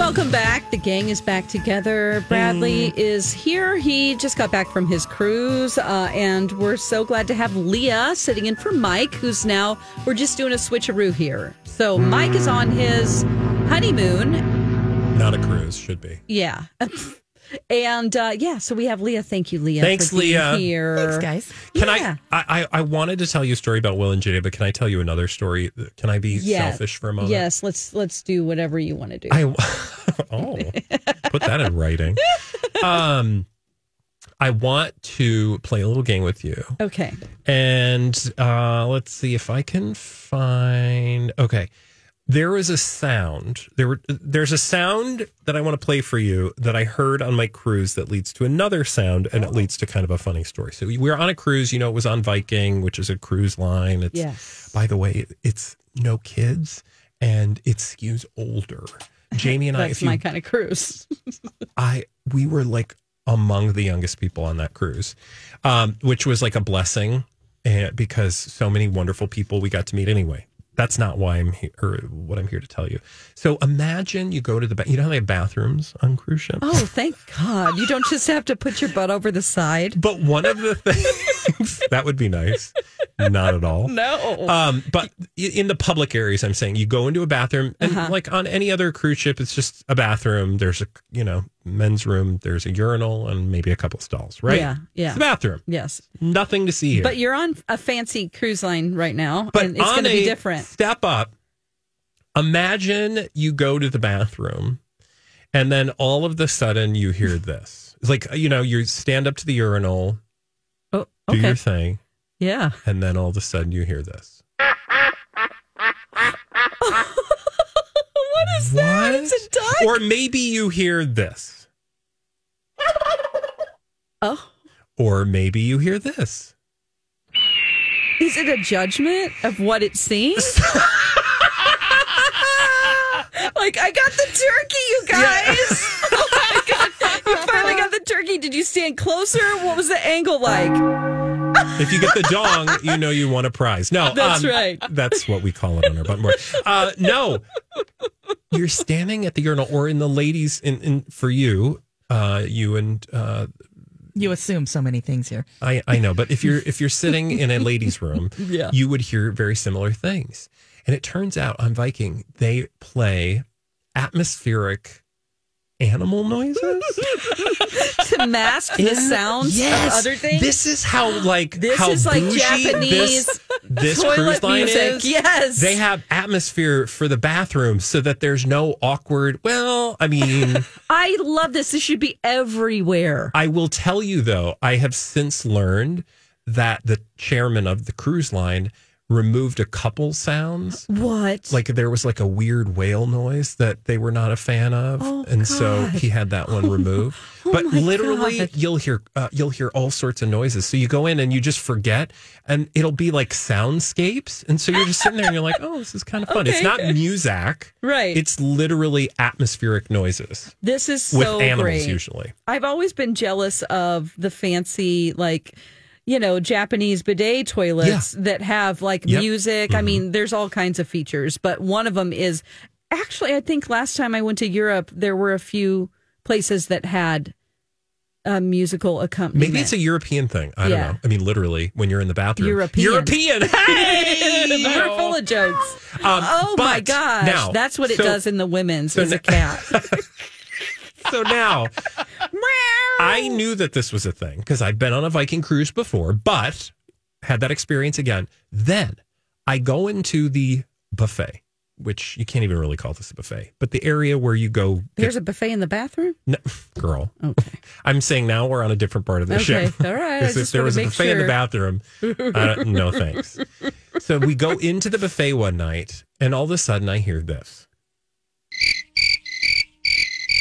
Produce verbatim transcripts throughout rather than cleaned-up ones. Welcome back. The gang is back together. Bradley mm. is here. He just got back from his cruise, uh, and we're so glad to have Leah sitting in for Mike, who's now, we're just doing a switcheroo here. So mm. Mike is on his honeymoon. Not a cruise, should be. Yeah. And uh, yeah, so we have Leah. Thank you, Leah. Thanks, for being Leah. Here. Thanks, guys. Can yeah. I, I? I wanted to tell you a story about Will and Jada, but can I tell you another story? Can I be yeah. selfish for a moment? Yes. Let's let's do whatever you want to do. I, oh, put that in writing. Um, I want to play a little game with you. Okay. And uh, let's see if I can find. Okay. There is a sound. There were, there's a sound that I want to play for you that I heard on my cruise that leads to another sound, and oh. it leads to kind of a funny story. So we were on a cruise. You know, it was on Viking, which is a cruise line. It's, yes. By the way, it's no kids, and it skews older. Jamie and That's I. That's my kind of cruise. I we were like among the youngest people on that cruise, um, which was like a blessing, and because so many wonderful people we got to meet anyway. That's not why I'm here, or what I'm here to tell you. So imagine you go to the bathroom. You know how they have bathrooms on cruise ships? Oh, thank God. You don't just have to put your butt over the side. But one of the things... that would be nice. Not at all. No. Um, but in the public areas, I'm saying, you go into a bathroom, and uh-huh. like on any other cruise ship, it's just a bathroom. There's a, you know, men's room. There's a urinal and maybe a couple of stalls, right? Yeah, yeah. It's a bathroom. Yes. Nothing to see here. But you're on a fancy cruise line right now, but and it's going to be different. Step up. Imagine you go to the bathroom, and then all of a sudden you hear this. It's like, you know, you stand up to the urinal, oh, okay. do your thing. Yeah. And then all of a sudden you hear this. What is what? that? It's a duck. Or maybe you hear this. Oh. Or maybe you hear this. Is it a judgment of what it seems? Like, I got the turkey, you guys. Yeah. Oh, my God. You finally got the turkey. Did you stand closer? What was the angle like? If you get the dong, you know you won a prize. No, that's um, right. That's what we call it on our button board. Uh, no, you're standing at the urinal, or in the ladies, in, in for you, uh, you and uh, you assume so many things here. I, I know, but if you're if you're sitting in a ladies' room, yeah. you would hear very similar things. And it turns out on Viking they play atmospheric animal noises to mask the sounds yes. of other things. This is how like this how is like Japanese this, this toilet cruise line music. Is. Yes, they have atmosphere for the bathroom so that there's no awkward. Well, I mean, I love this. This should be everywhere. I will tell you though, I have since learned that the chairman of the cruise line removed a couple sounds. What? Like there was like a weird whale noise that they were not a fan of, oh, and God. so he had that one removed. Oh, but literally, God. you'll hear uh, you'll hear all sorts of noises. So you go in and you just forget, and it'll be like soundscapes. And so you're just sitting there and you're like, oh, this is kind of fun. Okay. It's not Muzak, right? It's literally atmospheric noises. This is so with animals great. Usually. I've always been jealous of the fancy like. You know, Japanese bidet toilets yeah. that have like yep. music. Mm-hmm. I mean, there's all kinds of features, but one of them is actually, I think last time I went to Europe, there were a few places that had a musical accompaniment. Maybe it's a European thing. I yeah. don't know. I mean, literally, when you're in the bathroom. European. European. Hey! We're full of jokes. Um, oh my gosh. Now, that's what it so, does in the women's so is a cat. So now, I knew that this was a thing because I'd been on a Viking cruise before, but had that experience again. Then I go into the buffet, which you can't even really call this a buffet, but the area where you go. Get... There's a buffet in the bathroom? No, girl. Okay. I'm saying now we're on a different part of the okay. ship. All right. If there was a buffet sure. in the bathroom, uh, no thanks. So we go into the buffet one night, and all of a sudden I hear this.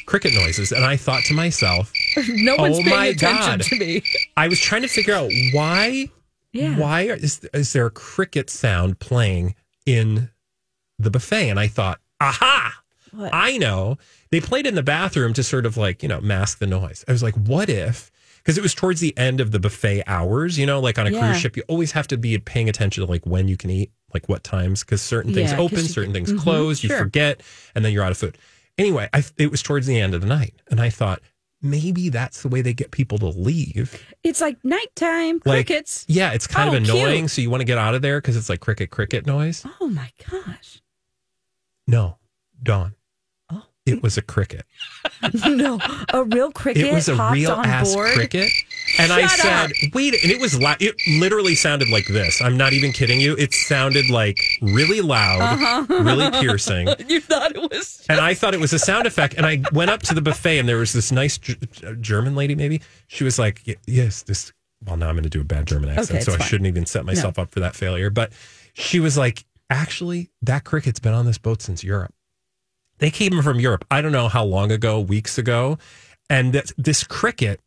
Cricket noises, and I thought to myself, "No one's oh paying my attention God. To me." I was trying to figure out why, yeah. why is is there a cricket sound playing in the buffet? And I thought, "Aha! What? I know they played in the bathroom to sort of like you know mask the noise." I was like, "What if?" Because it was towards the end of the buffet hours, you know, like on a yeah. cruise ship, you always have to be paying attention to like when you can eat, like what times, because certain things yeah, open, certain you, things mm-hmm, close, sure. you forget, and then you're out of food. Anyway, I, it was towards the end of the night, and I thought, maybe that's the way they get people to leave. It's like nighttime, like, crickets. Yeah, it's kind oh, of annoying, cute. So you want to get out of there because it's like cricket, cricket noise. Oh, my gosh. No, Dawn. Oh. It was a cricket. No, a real cricket. It was a real-ass cricket. And Shut I said, up. wait, and it was loud. It literally sounded like this. I'm not even kidding you. It sounded like really loud, uh-huh. really piercing. You thought it was. Just... And I thought it was a sound effect. And I went up to the buffet, and there was this nice G- German lady, maybe. She was like, yes, this. Well, now I'm going to do a bad German accent, okay, so fine. I shouldn't even set myself no. up for that failure. But she was like, actually, that cricket's been on this boat since Europe. They came from Europe. I don't know how long ago, weeks ago. And th- this cricket.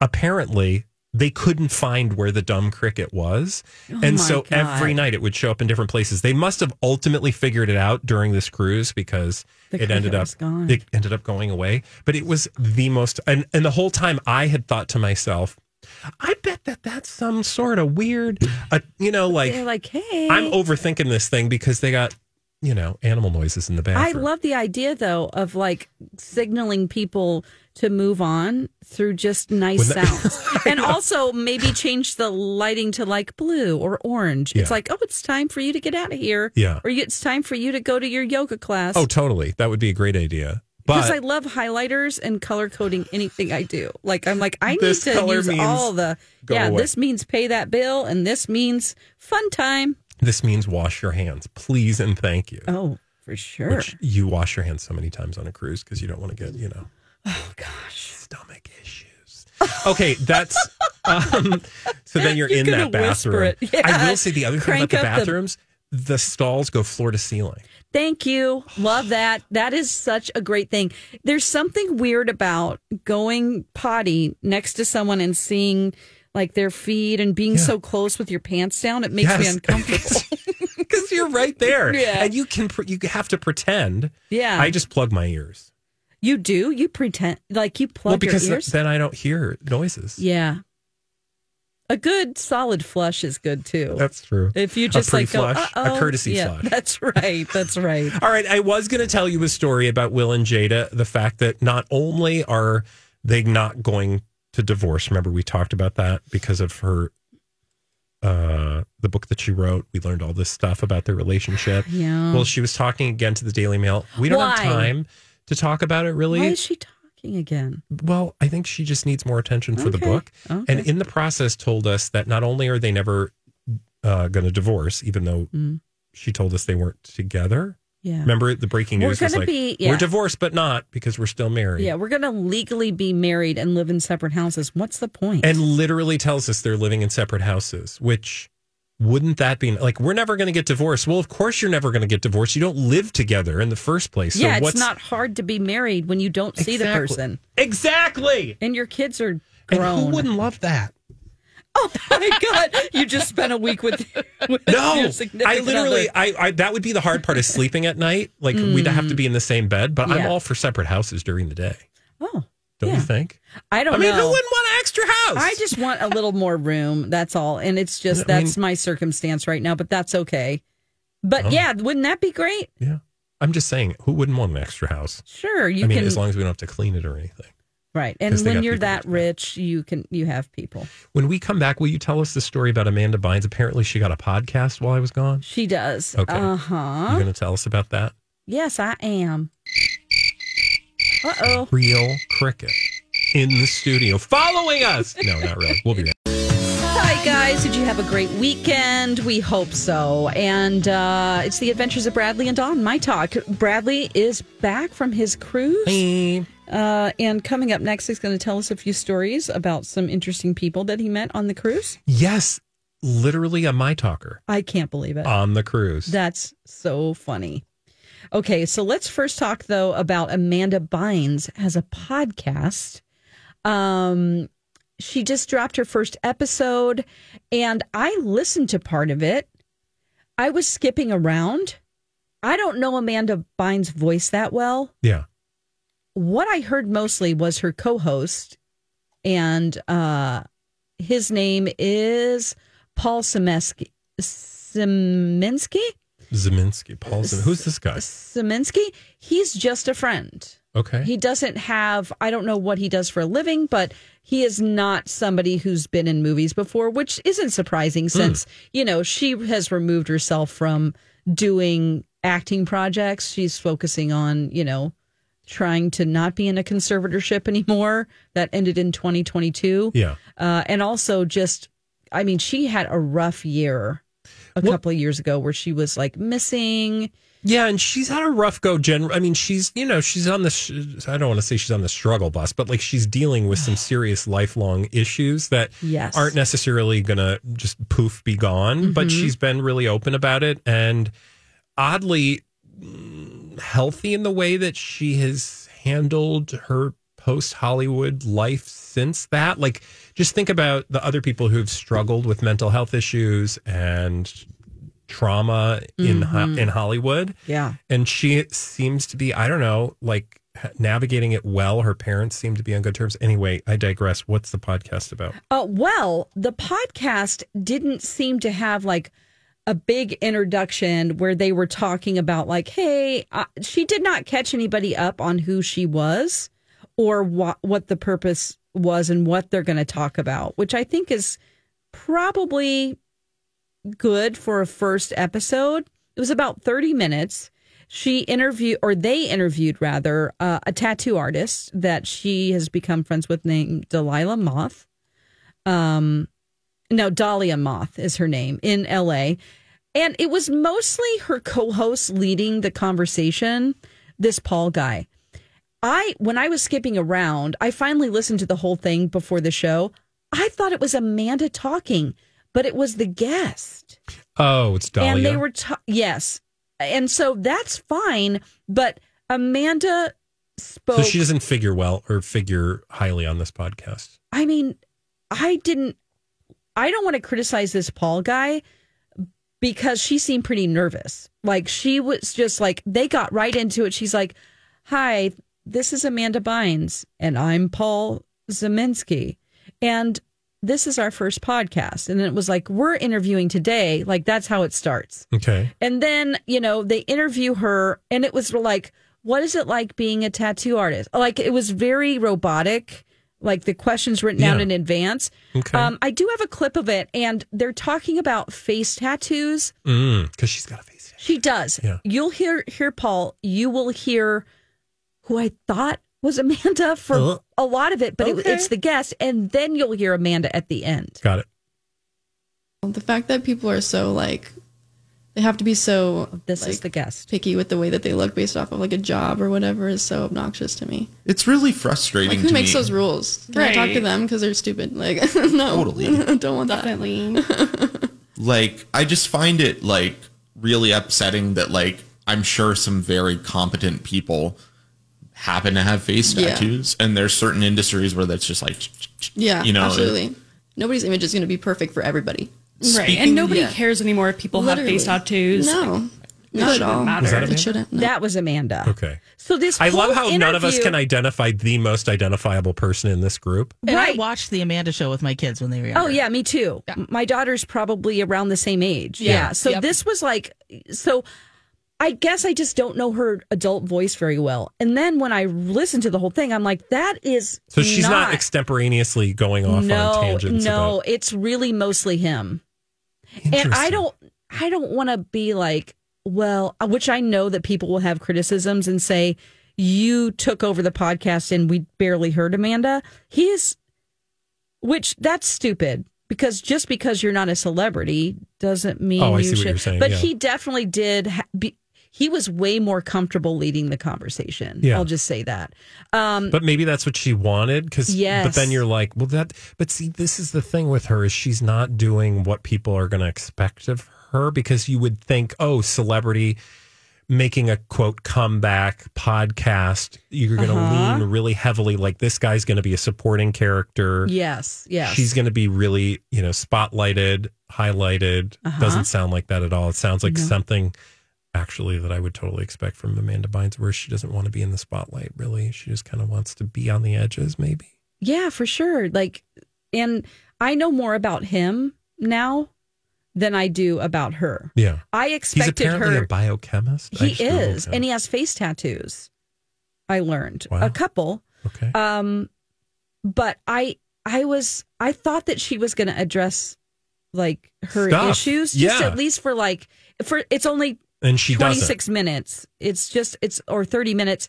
Apparently, they couldn't find where the dumb cricket was. Oh and so God. every night it would show up in different places. They must have ultimately figured it out during this cruise because the it ended up it ended up going away. But it was the most... And, and the whole time I had thought to myself, I bet that that's some sort of weird... Uh, you know, like, like hey. I'm overthinking this thing because they got... you know, animal noises in the bathroom. I love the idea, though, of, like, signaling people to move on through just nice that, sounds. And know. also maybe change the lighting to, like, blue or orange. Yeah. It's like, oh, it's time for you to get out of here. Yeah. Or it's time for you to go to your yoga class. Oh, totally. That would be a great idea. Because I love highlighters and color coding anything I do. Like, I'm like, I need to use all the... Yeah, away. This means pay that bill, and this means fun time. This means wash your hands, please and thank you. Oh, for sure. Which you wash your hands so many times on a cruise because you don't want to get, you know. Oh, gosh. Stomach issues. Okay, that's, um, so then you're, you're in that bathroom. Yeah. I will say the other Crank thing about the bathrooms, the... the stalls go floor to ceiling. Thank you. Love that. That is such a great thing. There's something weird about going potty next to someone and seeing... like their feet and being yeah. so close with your pants down, it makes yes. me uncomfortable. Because you're right there. Yeah. And you can pre- you have to pretend. Yeah. I just plug my ears. You do? You pretend? Like you plug well, because your ears? Th- then I don't hear noises. Yeah. A good solid flush is good, too. That's true. If you just a like go, flush, a courtesy yeah, flush. That's right. That's right. All right. I was going to tell you a story about Will and Jada. The fact that not only are they not going to divorce. Remember, we talked about that because of her, uh, the book that she wrote. We learned all this stuff about their relationship. Yeah. Well, she was talking again to the Daily Mail. We don't Why? have time to talk about it, really. Why is she talking again? Well, I think she just needs more attention for okay. the book. Okay. And in the process told us that not only are they never uh, going to divorce, even though mm. she told us they weren't together. Yeah. Remember the breaking news was like, be, yeah. we're divorced, but not because we're still married. Yeah, we're going to legally be married and live in separate houses. What's the point? And literally tells us they're living in separate houses, which wouldn't that be like, we're never going to get divorced. Well, of course you're never going to get divorced. You don't live together in the first place. So yeah, it's what's, not hard to be married when you don't exactly, see the person. Exactly. And your kids are grown. And who wouldn't love that? Oh my God! You just spent a week with, with no. Your significant I literally, I, I that would be the hard part is sleeping at night. Like mm. we'd have to be in the same bed, but yeah. I'm all for separate houses during the day. Oh, don't yeah. you think? I don't. I mean, know. Who wouldn't want an extra house? I just want a little more room. That's all, and it's just I mean, that's my circumstance right now. But that's okay. But oh. yeah, wouldn't that be great? Yeah, I'm just saying, who wouldn't want an extra house? Sure, you. I mean, can... as long as we don't have to clean it or anything. Right. And when you're that rich, you can you have people. When we come back, will you tell us the story about Amanda Bynes? Apparently she got a podcast while I was gone. She does. Okay. Uh-huh. You're going to tell us about that? Yes, I am. Uh-oh. Real cricket in the studio following us. No, not really. We'll be right back. Hi, guys. Did you have a great weekend? We hope so. And uh, it's the Adventures of Bradley and Dawn, my talk. Bradley is back from his cruise. Hey. Uh, and coming up next, he's going to tell us a few stories about some interesting people that he met on the cruise. Yes, literally a My Talker. I can't believe it. On the cruise. That's so funny. Okay, so let's first talk, though, about Amanda Bynes has a podcast. Um, she just dropped her first episode, and I listened to part of it. I was skipping around. I don't know Amanda Bynes' voice that well. Yeah. What I heard mostly was her co-host, and uh, his name is Paul Sieminski. Sieminski? Sieminski, Paul Sieminski. Who's this guy? Sieminski? He's just a friend. Okay. He doesn't have, I don't know what he does for a living, but he is not somebody who's been in movies before, which isn't surprising since, mm. you know, she has removed herself from doing acting projects. She's focusing on, you know, trying to not be in a conservatorship anymore. That ended in twenty twenty-two. Yeah. Uh, and also just, I mean, she had a rough year a well, couple of years ago where she was like missing. Yeah, and she's had a rough go. Gen- I mean, she's, you know, she's on the, sh- I don't want to say she's on the struggle bus, but like she's dealing with some serious lifelong issues that yes. aren't necessarily going to just poof be gone, mm-hmm. but she's been really open about it and oddly healthy in the way that she has handled her post-Hollywood life since that. Like, just think about the other people who've struggled with mental health issues and trauma mm-hmm. in in Hollywood. Yeah. And she seems to be, I don't know, like navigating it well. Her parents seem to be on good terms. Anyway, I digress. What's the podcast about? Uh, well, the podcast didn't seem to have like a big introduction where they were talking about like, hey, uh, she did not catch anybody up on who she was or what, what the purpose was and what they're going to talk about, which I think is probably good for a first episode. It was about thirty minutes. She interviewed, or they interviewed rather, uh, a tattoo artist that she has become friends with named Dahlia Moth. Um, no, Dahlia Moth is her name in L A. And it was mostly her co-host leading the conversation, this Paul guy. I, when I was skipping around, I finally listened to the whole thing before the show. I thought it was Amanda talking, but it was the guest. Oh, it's Dahlia. And they were, ta- yes. And so that's fine, but Amanda spoke. So she doesn't figure well or figure highly on this podcast. I mean, I didn't, I don't want to criticize this Paul guy because she seemed pretty nervous. Like she was just like, they got right into it. She's like, hi, this is Amanda Bynes and I'm Paul Sieminski. And this is our first podcast. And it was like, we're interviewing today. Like, that's how it starts. Okay. And then, you know, they interview her and it was like, what is it like being a tattoo artist? Like, it was very robotic. Like, the questions written yeah. out in advance. Okay. Um, I do have a clip of it. And they're talking about face tattoos. Mm, because she's got a face tattoo. She does. Yeah. You'll hear, hear Paul. You will hear who I thought was Amanda for uh, a lot of it, but okay. it, it's the guest, and then you'll hear Amanda at the end. Got it. The fact that people are so, like, they have to be so this like, is the guest. picky with the way that they look based off of, like, a job or whatever is so obnoxious to me. It's really frustrating like, who to makes me. Those rules? Can right. I talk to them because they're stupid? Like, no. Totally. Don't want that. Definitely. Like, I just find it, like, really upsetting that, like, I'm sure some very competent people happen to have face tattoos, yeah. and there's certain industries where that's just like, yeah, you know, absolutely. It, nobody's image is going to be perfect for everybody, speaking, right? And nobody yeah. cares anymore if people Literally. have face tattoos. No, it not at all. Matter. That, it shouldn't, no. that was Amanda. Okay. So this, I love how interview... none of us can identify the most identifiable person in this group. And right. I watched the Amanda show with my kids when they were younger. Oh yeah, me too. Yeah. My daughter's probably around the same age. Yeah. yeah. So yep. this was like so. I guess I just don't know her adult voice very well. And then when I listen to the whole thing, I'm like, that is So she's not, not extemporaneously going off no, on tangents. No, about... it's really mostly him. And I don't I don't want to be like, well, which I know that people will have criticisms and say, you took over the podcast and we barely heard Amanda. He is, which that's stupid. Because just because you're not a celebrity doesn't mean oh, I you see should. What you're saying, but yeah. he definitely did. Ha- be- He was way more comfortable leading the conversation. Yeah. I'll just say that. Um, but maybe that's what she wanted. Cause, yes. But then you're like, well, that. But see, this is the thing with her is she's not doing what people are going to expect of her because you would think, oh, celebrity making a, quote, comeback podcast. You're going to uh-huh. lean really heavily like this guy's going to be a supporting character. Yes, yes. She's going to be really, you know, spotlighted, highlighted. Uh-huh. Doesn't sound like that at all. It sounds like no. something... actually that I would totally expect from Amanda Bynes, where she doesn't want to be in the spotlight, really. She just kind of wants to be on the edges, maybe. Yeah, for sure. Like, and I know more about him now than I do about her. Yeah. I expected her. He's apparently a biochemist. He is. And he has face tattoos. I learned wow. a couple. Okay. Um, but I, I was, I thought that she was going to address like her Stuff. issues, just yeah. at least for like, for it's only and she twenty-six doesn't. minutes. It's just, it's, or thirty minutes.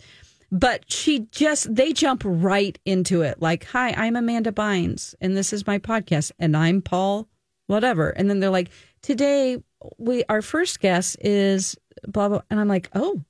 But she just, they jump right into it. Like, hi, I'm Amanda Bynes, and this is my podcast, and I'm Paul, whatever. And then they're like, today, we our first guest is blah, blah. And I'm like, oh.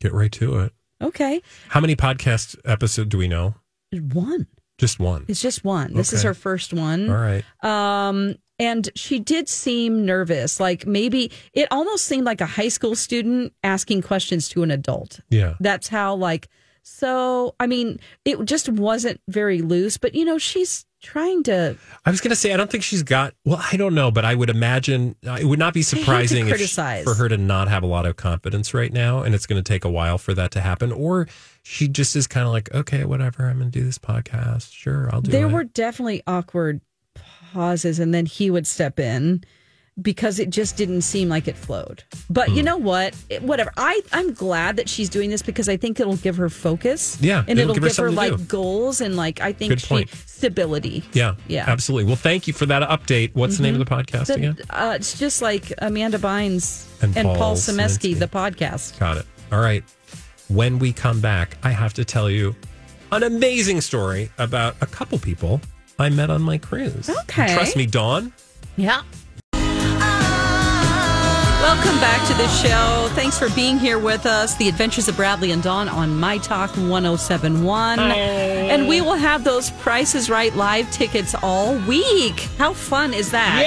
Get right to it. Okay. How many podcast episodes do we know? One. Just one. It's just one. This okay. is her first one. All right. Um, and she did seem nervous. Like maybe it almost seemed like a high school student asking questions to an adult. Yeah. That's how like, so, I mean, it just wasn't very loose, but you know, she's trying to. I was going to say, I don't think she's got, well, I don't know, but I would imagine it would not be surprising if she, for her to not have a lot of confidence right now. And it's going to take a while for that to happen. Or she just is kind of like, okay, whatever, I'm going to do this podcast. Sure, I'll do there it. There were definitely awkward pauses, and then he would step in because it just didn't seem like it flowed. But mm. you know what? It, whatever. I, I'm glad that she's doing this because I think it'll give her focus. Yeah. And it'll, it'll give, give her, her like do. goals and like, I think she, stability. Yeah. Yeah. Absolutely. Well, thank you for that update. What's mm-hmm. the name of the podcast the, again? Uh, it's just like Amanda Bynes and, and Paul, Paul Sieminski, the podcast. Got it. All right. When we come back, I have to tell you an amazing story about a couple people I met on my cruise. Okay. And trust me, Dawn. Yeah. Welcome back to the show. Thanks for being here with us. The Adventures of Bradley and Dawn on My Talk one oh seven one. Hi. And we will have those Prices Right live tickets all week. How fun is that?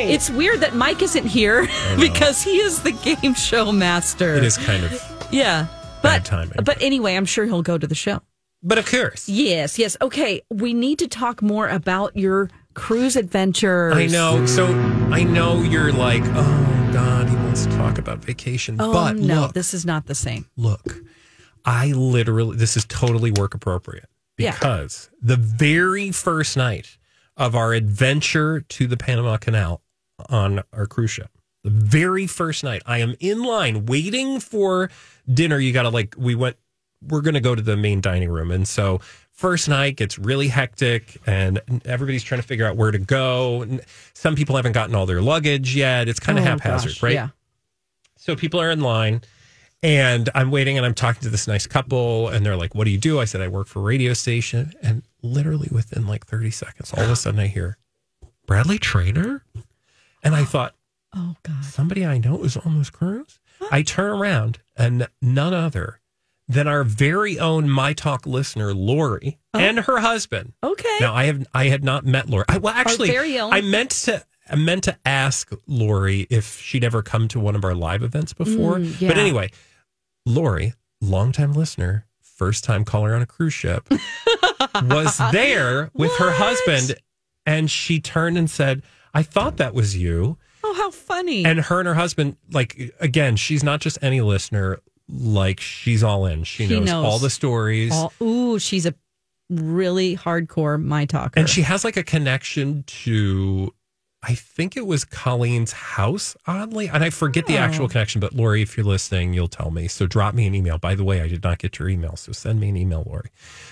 Yay! It's weird that Mike isn't here because he is the game show master. It is kind of yeah, but, bad timing. But anyway, I'm sure he'll go to the show. But of course. Yes, yes. Okay, we need to talk more about your cruise adventures. I know. So I know you're like, oh, God, he wants to talk about vacation. Oh, but no, look, this is not the same. Look, I literally, this is totally work appropriate because yeah. the very first night of our adventure to the Panama Canal on our cruise ship, the very first night, I am in line waiting for dinner. You got to like, we went. We're going to go to the main dining room. And so first night gets really hectic and everybody's trying to figure out where to go. And some people haven't gotten all their luggage yet. It's kind of oh, haphazard, gosh. right? Yeah. So people are in line and I'm waiting and I'm talking to this nice couple and they're like, what do you do? I said, I work for a radio station. And literally within like thirty seconds, all of a sudden I hear Bradley Traynor. And I thought, oh God, somebody I know is on this cruise. Huh? I turn around and none other than our very own My Talk listener, Lori, oh. and her husband. Okay. Now, I have I had not met Lori. I, well, actually, I meant to I meant to ask Lori if she'd ever come to one of our live events before. Mm, yeah. But anyway, Lori, longtime listener, first-time caller on a cruise ship, was there with what? her husband, and she turned and said, I thought that was you. Oh, how funny. And her and her husband, like, again, she's not just any listener. Like, she's all in. She knows, knows all the stories. All, ooh, she's a really hardcore My Talker. And she has, like, a connection to, I think it was Colleen's house, oddly. And I forget oh. the actual connection, but Lori, if you're listening, you'll tell me. So drop me an email. By the way, I did not get your email, so send me an email, Lori.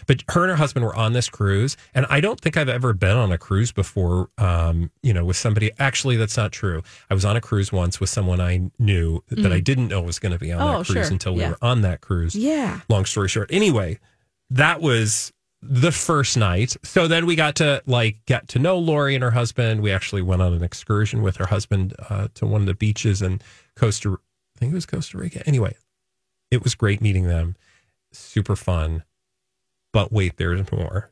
But her and her husband were on this cruise, and I don't think I've ever been on a cruise before, um, you know, with somebody. Actually, that's not true. I was on a cruise once with someone I knew that mm. I didn't know was going to be on oh, that cruise sure. until we yeah. were on that cruise. Yeah. Long story short. Anyway, that was the first night. So then we got to like get to know Lori and her husband. We actually went on an excursion with her husband uh, to one of the beaches in Costa, I think it was Costa Rica. Anyway, it was great meeting them. Super fun. But wait, there's more.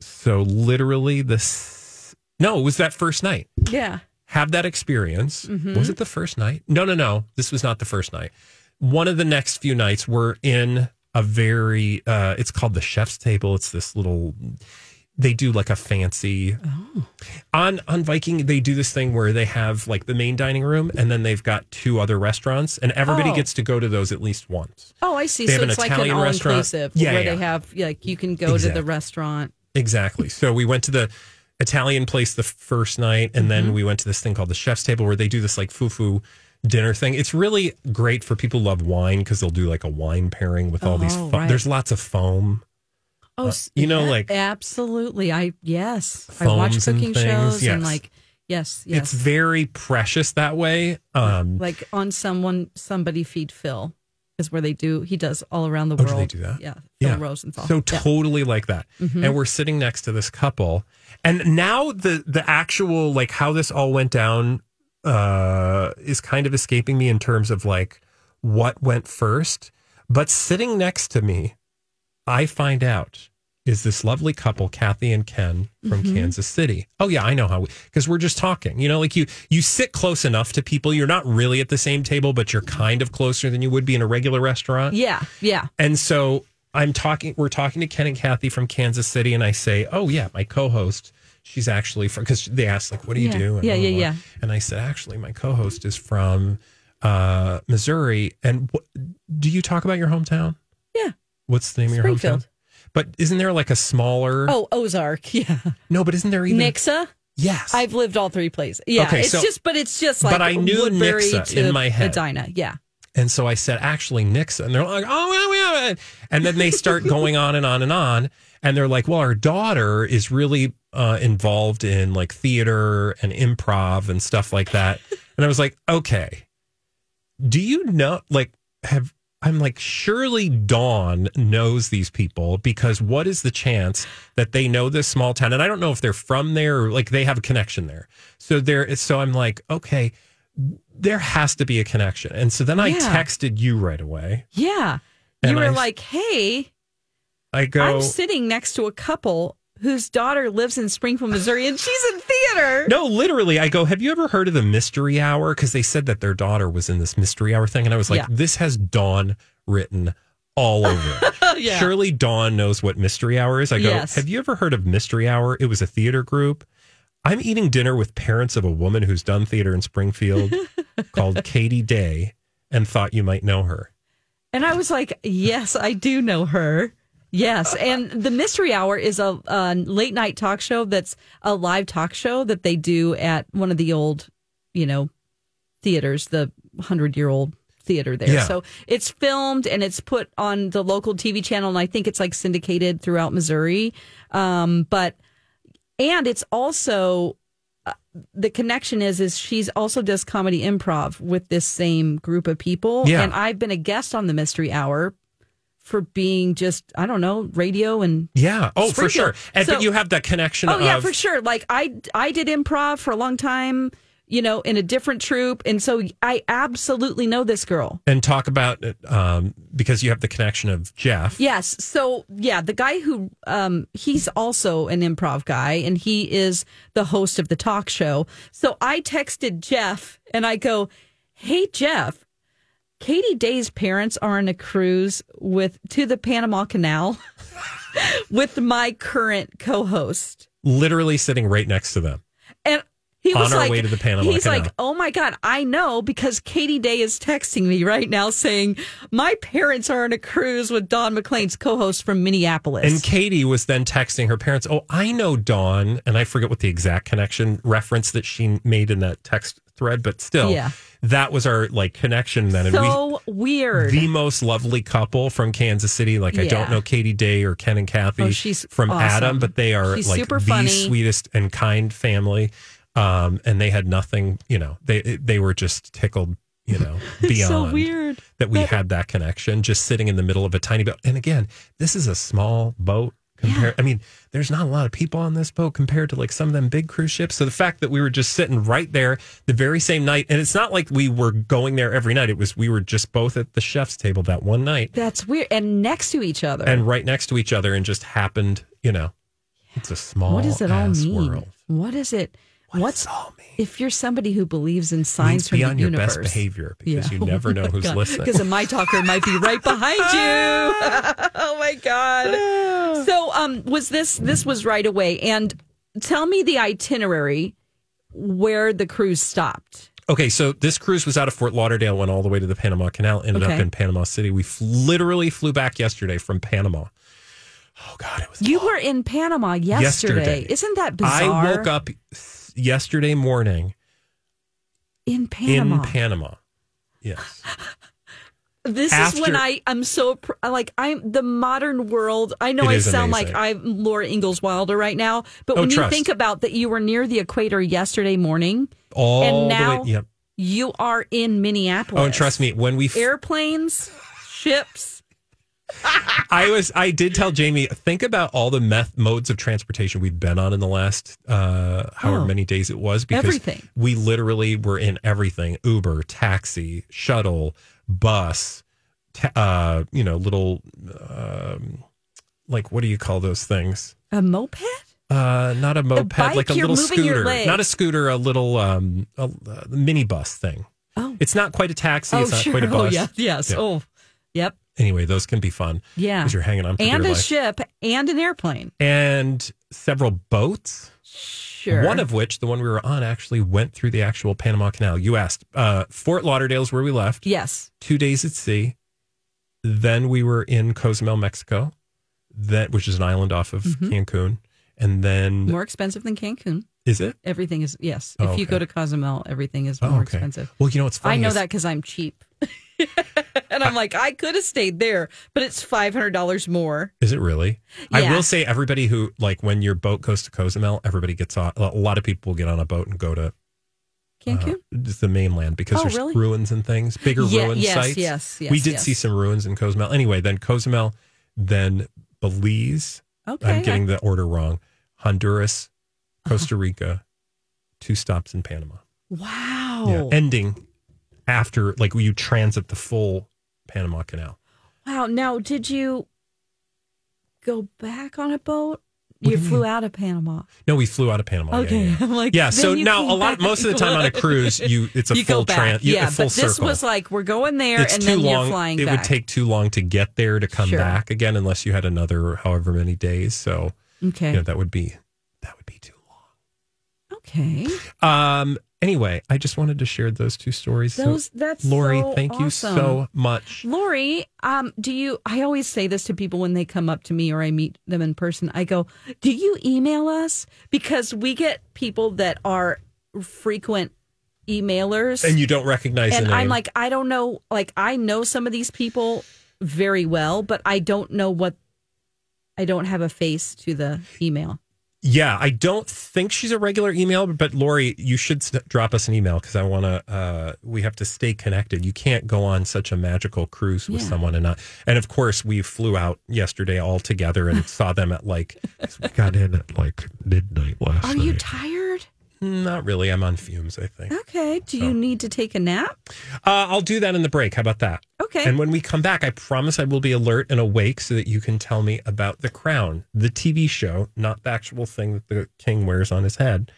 So literally this, no, it was that first night. Yeah. Have that experience. Mm-hmm. Was it the first night? No, no, no. This was not the first night. One of the next few nights we're in a very, uh, it's called the Chef's Table. It's this little, they do like a fancy, oh. on on Viking, they do this thing where they have like the main dining room and then they've got two other restaurants and everybody oh. gets to go to those at least once. Oh, I see. They so it's Italian like an all-inclusive yeah, where yeah. they have, like you can go exactly. to the restaurant. Exactly. So we went to the Italian place the first night, and mm-hmm. then we went to this thing called the Chef's Table, where they do this like fufu dinner thing. It's really great for people who love wine, because they'll do like a wine pairing with oh, all these fo- right. there's lots of foam. Oh, uh, you know, yeah, like absolutely. I yes, I watch cooking shows yes. and like yes, yes. It's very precious that way. Um, like on someone, somebody feed Phil is where they do. He does all around the world. Oh, do they do that? Yeah, Phil yeah. Rosenthal. So yeah. totally like that. Mm-hmm. And we're sitting next to this couple, and now the the actual like how this all went down uh, is kind of escaping me in terms of like what went first. But sitting next to me, I find out, is this lovely couple, Kathy and Ken from mm-hmm. Kansas City. Oh, yeah, I know how we, because we're just talking. You know, like you you sit close enough to people. You're not really at the same table, but you're kind of closer than you would be in a regular restaurant. Yeah, yeah. And so I'm talking, we're talking to Ken and Kathy from Kansas City, and I say, oh, yeah, my co-host, she's actually from, because they asked, like, what do you yeah. do? And yeah, blah, yeah, blah. yeah. And I said, actually, my co-host is from uh, Missouri. And wh- do you talk about your hometown? Yeah. What's the name of your hometown? But isn't there like a smaller... Oh, Ozark, yeah. No, but isn't there even... Nixa? Yes. I've lived all three places. Yeah, okay, it's so, just, but it's just like... But I knew Woodbury Nixa to in my head. Edina, yeah. And so I said, actually, Nixa. And they're like, oh, yeah, yeah. And then they start going on and on and on. And they're like, well, our daughter is really uh, involved in like theater and improv and stuff like that. And I was like, okay, do you know, like, have... I'm like, surely Dawn knows these people, because what is the chance that they know this small town? And I don't know if they're from there or like they have a connection there. So there, so I'm like, okay, there has to be a connection. And so then yeah. I texted you right away. Yeah. You were I, like, hey, I go, I'm sitting next to a couple whose daughter lives in Springfield, Missouri, and she's in theater. No, literally, I go, have you ever heard of the Mystery Hour? Because they said that their daughter was in this Mystery Hour thing. And I was like, yeah. this has Dawn written all over it. yeah. Surely Dawn knows what Mystery Hour is. I go, yes. have you ever heard of Mystery Hour? It was a theater group. I'm eating dinner with parents of a woman who's done theater in Springfield called Katie Day, and thought you might know her. And I was like, yes, I do know her. Yes, and the Mystery Hour is a, a late-night talk show that's a live talk show that they do at one of the old, you know, theaters, the hundred-year-old theater there. Yeah. So it's filmed, and it's put on the local T V channel, and I think it's, like, syndicated throughout Missouri. Um, but and it's also... Uh, the connection is is she's also does comedy improv with this same group of people, yeah. and I've been a guest on the Mystery Hour for being just, I don't know, radio and... Yeah. Oh, for sure. And so, but you have that connection oh, of... Oh, yeah, for sure. Like, I, I did improv for a long time, you know, in a different troupe. And so I absolutely know this girl. And talk about it, um, because you have the connection of Jeff. Yes. So, yeah, the guy who... Um, he's also an improv guy, and he is the host of the talk show. So I texted Jeff, and I go, hey, Jeff, Katie Day's parents are on a cruise with to the Panama Canal with my current co-host. Literally sitting right next to them. And he was on our like, way to the Panama he's Canal. Like, oh my God, I know, because Katie Day is texting me right now saying, my parents are on a cruise with Don McLean's co-host from Minneapolis. And Katie was then texting her parents, oh, I know Don, and I forget what the exact connection reference that she made in that text thread, but still, yeah. that was our like connection then. And so we, weird. The most lovely couple from Kansas City. Like, yeah. I don't know Katie Day or Ken and Kathy oh, she's from awesome. Adam, but they are she's like super the funny. Sweetest and kind family. Um, and they had nothing, you know, they they were just tickled, you know, beyond so weird. That we but, had that connection just sitting in the middle of a tiny boat. And again, this is a small boat. Compared, yeah. I mean, there's not a lot of people on this boat compared to like some of them big cruise ships. So the fact that we were just sitting right there the very same night, and it's not like we were going there every night. It was, we were just both at the chef's table that one night. That's weird. And next to each other. And right next to each other, and just happened, you know, yeah. it's a small world. What does it all mean? World. What is it? What What's does it all mean? If you're somebody who believes in signs from the universe. Be on your best behavior, because yeah. you never oh know who's God. Listening. Because a my talker might be right behind you. Oh my God. So um, was this, this was right away. And tell me the itinerary where the cruise stopped. Okay, so this cruise was out of Fort Lauderdale, went all the way to the Panama Canal, ended okay. up in Panama City. We f- literally flew back yesterday from Panama. Oh, God, it was You long. were in Panama yesterday. yesterday. Isn't that bizarre? I woke up yesterday morning. In Panama. In Panama. Yes. This After, is when I, I'm so, like, I'm the modern world. I know I sound amazing. like I'm Laura Ingalls Wilder right now, but oh, when trust. you think about that, you were near the equator yesterday morning. All and now the way, yep. you are in Minneapolis. Oh, and trust me, when we... F- Airplanes, ships. I was, I did tell Jamie, think about all the meth- modes of transportation we've been on in the last, uh, however oh, many days it was. Because everything. We literally were in everything. Uber, taxi, shuttle, bus, t- uh, you know, little, um, like, what do you call those things? A moped? Uh, not a moped, a bike, like a little scooter. Not a scooter, a little um, a, a mini bus thing. Oh. It's not quite a taxi. Oh, it's not sure. quite a bus. Oh, yeah. Yes. Yeah. Oh, yep. Anyway, those can be fun. Yeah. Because you're hanging on for And a life. ship and an airplane. And several boats. Sure. One of which, the one we were on, actually went through the actual Panama Canal. You asked. Uh, Fort Lauderdale is where we left. Yes. Two days at sea. Then we were in Cozumel, Mexico, that which is an island off of mm-hmm. Cancun. And then more expensive than Cancun. Is it? Everything is. Yes. Oh, if you okay. go to Cozumel, everything is more oh, okay. expensive. Well, you know, it's funny. I know is, that because I'm cheap. And I'm I, like, I could have stayed there, but it's five hundred dollars more. Is it really? Yeah. I will say everybody who like when your boat goes to Cozumel, everybody gets on. A lot of people will get on a boat and go to Cancun, uh, the mainland because oh, there's really? ruins and things, bigger yeah, ruin yes, sites. Yes, yes, We did yes. see some ruins in Cozumel. Anyway, then Cozumel, then Belize. Okay, I'm getting I... the order wrong. Honduras, Costa Rica, two stops in Panama. Wow. Yeah, ending after, like, you transit the full Panama Canal. Wow. Now, did you go back on a boat? You, you flew mean? out of Panama. No, we flew out of Panama. Okay. Yeah, yeah. I'm like, yeah so now, a lot, most of the time on a cruise, you it's a you full trans, yeah, yeah, a full but circle. This was like, we're going there it's and then long, you're flying it back. It would take too long to get there to come sure. back again, unless you had another however many days. So, okay. You know, that would be, that would be too long. Okay. Um. Anyway, I just wanted to share those two stories. Those, that's Lori, so thank awesome. you so much. Lori, um, do you, I always say this to people when they come up to me or I meet them in person. I go, do you email us? Because we get people that are frequent emailers. And you don't recognize them. And the name. I'm like, I don't know, like I know some of these people very well, but I don't know what, I don't have a face to the email. Yeah, I don't think she's a regular email, but Lori, you should st- drop us an email because I want to, uh, we have to stay connected. You can't go on such a magical cruise with yeah. someone and not. And of course, we flew out yesterday all together and saw them at like, we got in at like midnight last Are night. Are you tired? Not really. I'm on fumes, I think. Okay. Do you so. need to take a nap? Uh, I'll do that in the break. How about that? Okay. And when we come back, I promise I will be alert and awake so that you can tell me about The Crown, the T V show, not the actual thing that the king wears on his head.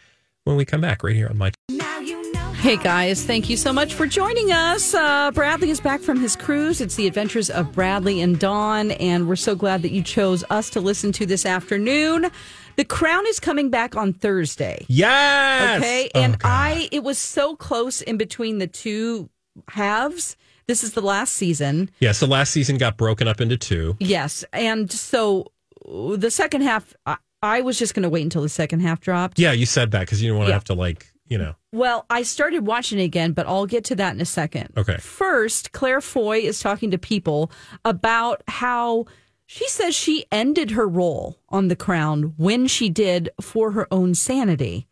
When we come back right here on my... Now you know. Hey, guys. Thank you so much for joining us. Uh, Bradley is back from his cruise. It's The Adventures of Bradley and Dawn, and we're so glad that you chose us to listen to this afternoon. The Crown is coming back on Thursday. Yes. Okay. And oh, I, it was so close in between the two halves. This is the last season. Yes. Yeah, so the last season got broken up into two. Yes. And so the second half, I, I was just going to wait until the second half dropped. Yeah. You said that because you didn't want to yeah. have to, like, you know. Well, I started watching it again, but I'll get to that in a second. Okay. First, Claire Foy is talking to people about how. She says she ended her role on The Crown when she did for her own sanity.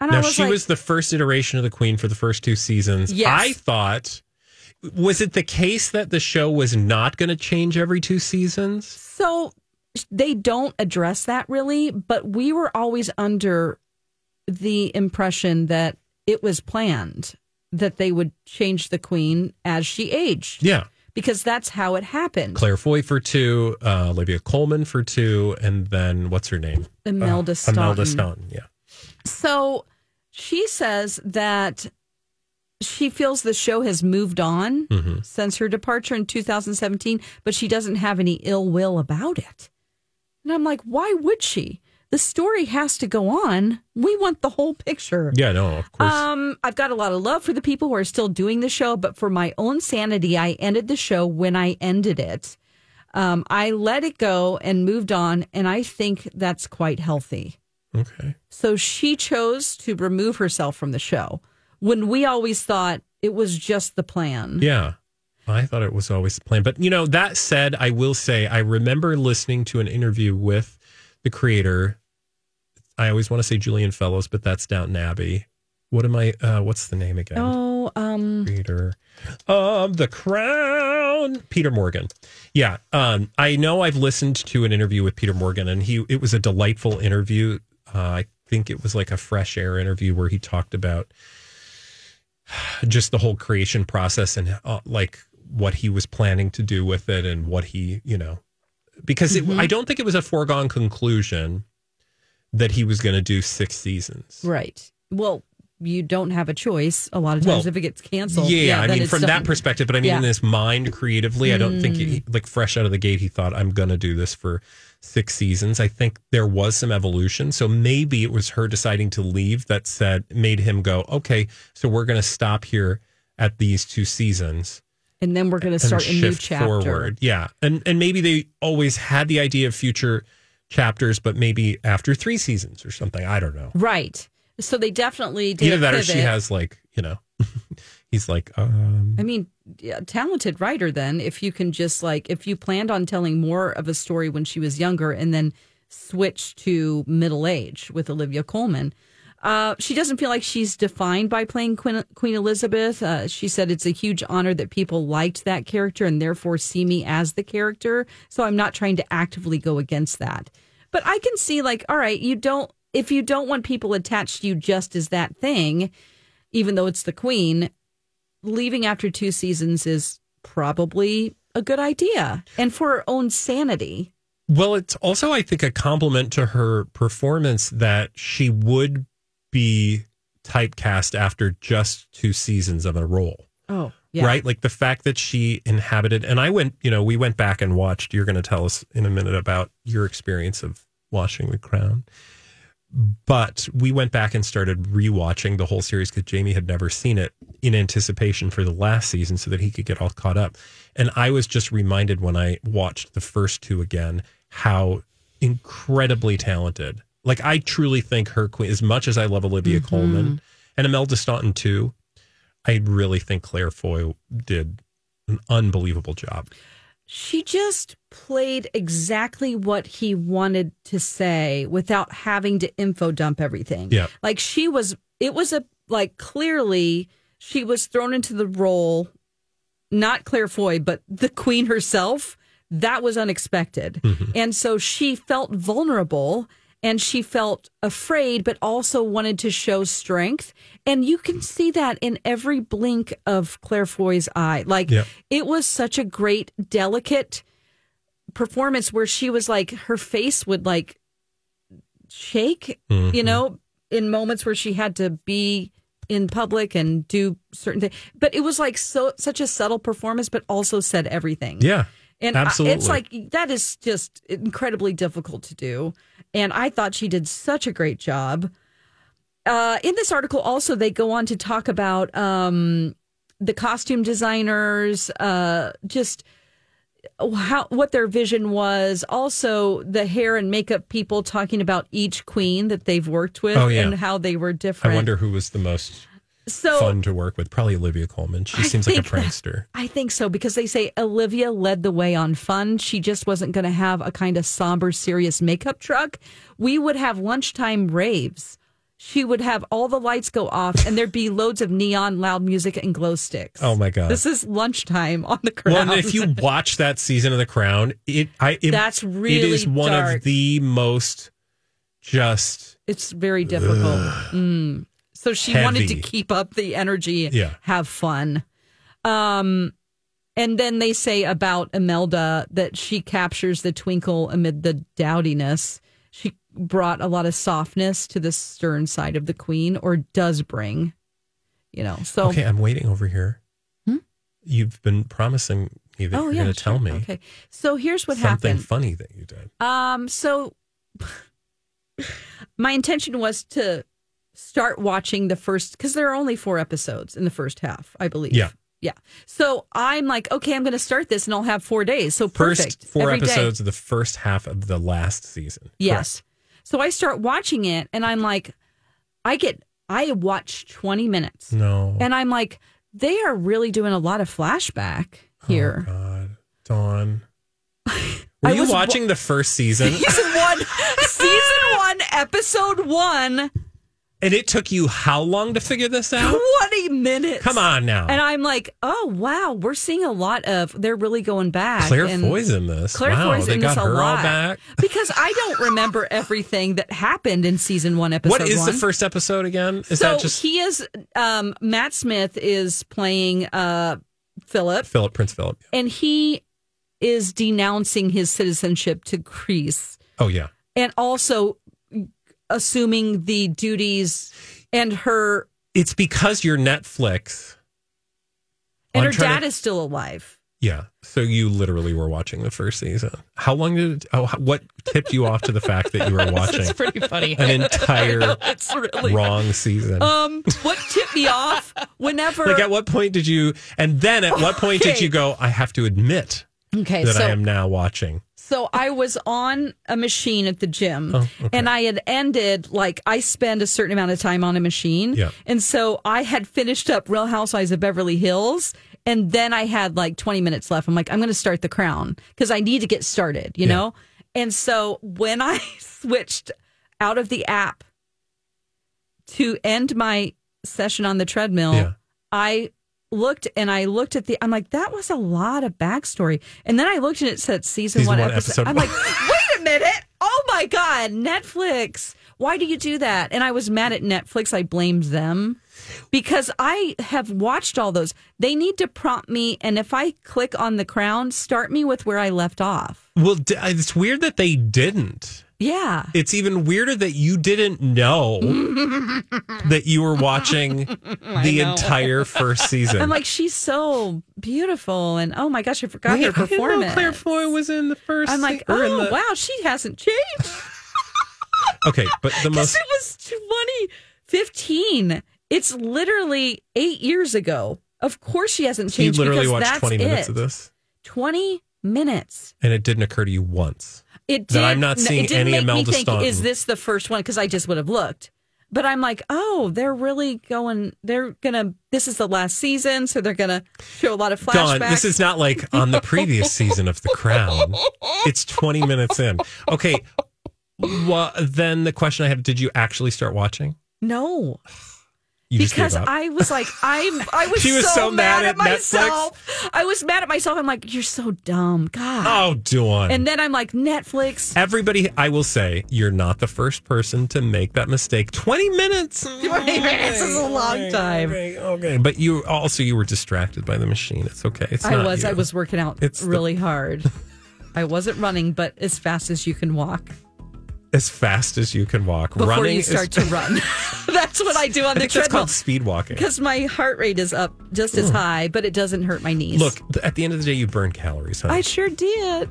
And now, I was she like, was the first iteration of the Queen for the first two seasons. Yes. I thought, was it the case that the show was not going to change every two seasons? So they don't address that really, but we were always under the impression that it was planned that they would change the Queen as she aged. Yeah. Because that's how it happened. Claire Foy for two, uh, Olivia Colman for two, and then what's her name? Imelda uh, Staunton. Imelda Staunton, yeah. So she says that she feels the show has moved on mm-hmm. since her departure in two thousand seventeen, but she doesn't have any ill will about it. And I'm like, why would she? The story has to go on. We want the whole picture. Yeah, no, of course. Um, I've got a lot of love for the people who are still doing the show, but for my own sanity, I ended the show when I ended it. Um, I let it go and moved on, and I think that's quite healthy. Okay. So she chose to remove herself from the show when we always thought it was just the plan. Yeah. I thought it was always the plan. But, you know, that said, I will say, I remember listening to an interview with the creator. I always want to say Julian Fellows, but that's Downton Abbey. What am I? Uh, what's the name again? Oh, um, creator of The Crown, Peter Morgan. Yeah, um, I know I've listened to an interview with Peter Morgan, and he it was a delightful interview. Uh, I think it was like a Fresh Air interview where he talked about just the whole creation process and uh, like what he was planning to do with it and what he, you know, because it, mm-hmm. I don't think it was a foregone conclusion that he was going to do six seasons. Right. Well, you don't have a choice a lot of times well, if it gets canceled. Yeah, yeah I mean, from done. that perspective, but I mean, yeah. in his mind creatively, mm. I don't think, he, like fresh out of the gate, he thought, I'm going to do this for six seasons. I think there was some evolution. So maybe it was her deciding to leave that said, made him go, okay, so we're going to stop here at these two seasons. And then we're going to start a new chapter. Forward. Yeah. And, and maybe they always had the idea of future chapters, but maybe after three seasons or something. I don't know. Right. So they definitely did. Either that or she has like, you know, he's like, um, I mean, yeah, talented writer then, if you can just like, if you planned on telling more of a story when she was younger and then switch to middle age with Olivia Colman. Uh, she doesn't feel like she's defined by playing Queen, Queen Elizabeth. Uh, she said it's a huge honor that people liked that character and therefore see me as the character. So I'm not trying to actively go against that. But I can see like, all right, you don't, if you don't want people attached to you just as that thing, even though it's the Queen, leaving after two seasons is probably a good idea. And for her own sanity. Well, it's also, I think, a compliment to her performance that she would be typecast after just two seasons of a role. Oh, yeah. Right? Like the fact that she inhabited, and I went, you know, we went back and watched, you're going to tell us in a minute about your experience of watching The Crown. But we went back and started rewatching the whole series because Jamie had never seen it in anticipation for the last season so that he could get all caught up. And I was just reminded when I watched the first two again, how incredibly talented. Like I truly think her queen, as much as I love Olivia mm-hmm. Colman and Imelda Staunton too, I really think Claire Foy did an unbelievable job. She just played exactly what he wanted to say without having to info dump everything. Yeah. Like she was, it was a, like clearly she was thrown into the role, not Claire Foy, but the Queen herself. That was unexpected. Mm-hmm. And so she felt vulnerable and she felt afraid, but also wanted to show strength. And you can see that in every blink of Claire Foy's eye. Like, yep. It was such a great, delicate performance where she was like, her face would like shake, mm-hmm. you know, in moments where she had to be in public and do certain things. But it was like so such a subtle performance, but also said everything. Yeah. And absolutely. I, it's like, that is just incredibly difficult to do. And I thought she did such a great job. Uh, in this article, also, they go on to talk about um, the costume designers, uh, just how what their vision was. Also, the hair and makeup people talking about each queen that they've worked with oh, yeah. and how they were different. I wonder who was the most... So, fun to work with. Probably Olivia Colman. She I seems like a prankster. That, I think so, because they say Olivia led the way on fun. She just wasn't going to have a kind of somber, serious makeup truck. We would have lunchtime raves. She would have all the lights go off, and there'd be loads of neon, loud music, and glow sticks. Oh, my God. This is lunchtime on The Crown. Well, and if you watch that season of The Crown, it, I, it, That's really it is one dark. Of the most just... It's very difficult. Mm. So she Heavy. wanted to keep up the energy, yeah. have fun. Um, and then they say about Imelda that she captures the twinkle amid the dowdiness. She brought a lot of softness to the stern side of the Queen, or does bring, you know. So okay, I'm waiting over here. Hmm? You've been promising me that oh, you're yeah, going to sure. tell me. Okay, so here's what something happened. Something funny that you did. Um, so my intention was to... start watching the first, because there are only four episodes in the first half, I believe. Yeah. Yeah. So I'm like, okay, I'm going to start this and I'll have four days. So perfect. First four Every episodes day. Of the first half of the last season. Yes. Correct. So I start watching it and I'm like, I get, I watch twenty minutes. No. And I'm like, they are really doing a lot of flashback here. Oh, God. Dawn. Were I you watching wa- the first season? Season one. Season one, episode one. And it took you how long to figure this out? twenty minutes. Come on now. And I'm like, oh, wow, we're seeing a lot of, they're really going back. Claire Foy's in this. Claire wow, Foy's in this a lot. They got her all back. Because I don't remember everything that happened in season one, episode one. What is one. the first episode again? Is so that just... he is, um, Matt Smith is playing uh, Philip. Philip, Prince Philip. Yeah. And he is denouncing his citizenship to Greece. Oh, yeah. And also... assuming the duties and her... It's because you're Netflix. And I'm her dad to, is still alive. Yeah. So you literally were watching the first season. How long did... It, oh, what tipped you off to the fact that you were watching... It's pretty funny. ...an entire know, it's really wrong funny. Season? Um, What tipped me off whenever... Like, at what point did you... And then at what point okay. did you go, I have to admit okay, that so, I am now watching... So I was on a machine at the gym oh, okay. and I had ended, like I spend a certain amount of time on a machine. Yeah. And so I had finished up Real Housewives of Beverly Hills and then I had like twenty minutes left. I'm like, I'm going to start The Crown because I need to get started, you yeah. know? And so when I switched out of the app to end my session on the treadmill, yeah. I... looked and I looked at the I'm like that was a lot of backstory and then I looked and it said season, season one, one episode, episode I'm like wait a minute, oh my God, Netflix, why do you do that? And I was mad at Netflix. I blamed them because I have watched all those. They need to prompt me, and if I click on The Crown, start me with where I left off. Well, it's weird that they didn't. Yeah. It's even weirder that you didn't know that you were watching the entire first season. I'm like, she's so beautiful. And oh my gosh, I forgot Wait, her performance. I didn't know Claire Foy was in the first season. I'm like, se- oh, the- wow, she hasn't changed. Okay, but the most. It was twenty fifteen. It's literally eight years ago. Of course she hasn't changed. You literally watched twenty minutes it. Of this? twenty minutes. And it didn't occur to you once. It did, that I'm not seeing it didn't any Imelda Staunton. Is this the first one? Because I just would have looked. But I'm like, oh, they're really going, they're going to, this is the last season, so they're going to show a lot of flashbacks. Dawn, this is not like on the previous season of The Crown. It's twenty minutes in. Okay, well, then the question I have, did you actually start watching? No. You because I was like, I'm, I was, she was so, so mad, mad at, at myself. Netflix. I was mad at myself. I'm like, you're so dumb. God. Oh, Dawn. And then I'm like, Netflix. Everybody, I will say, you're not the first person to make that mistake. twenty minutes. twenty minutes is a long time. Okay, okay. But you also, you were distracted by the machine. It's okay. It's I not was. You. I was working out it's really the... hard. I wasn't running, but as fast as you can walk. As fast as you can walk. Before running you start is... to run. That's what I do on the treadmill. I think that's called speed walking. Because my heart rate is up just as high, but it doesn't hurt my knees. Look, at the end of the day, you burn calories, huh? I sure did.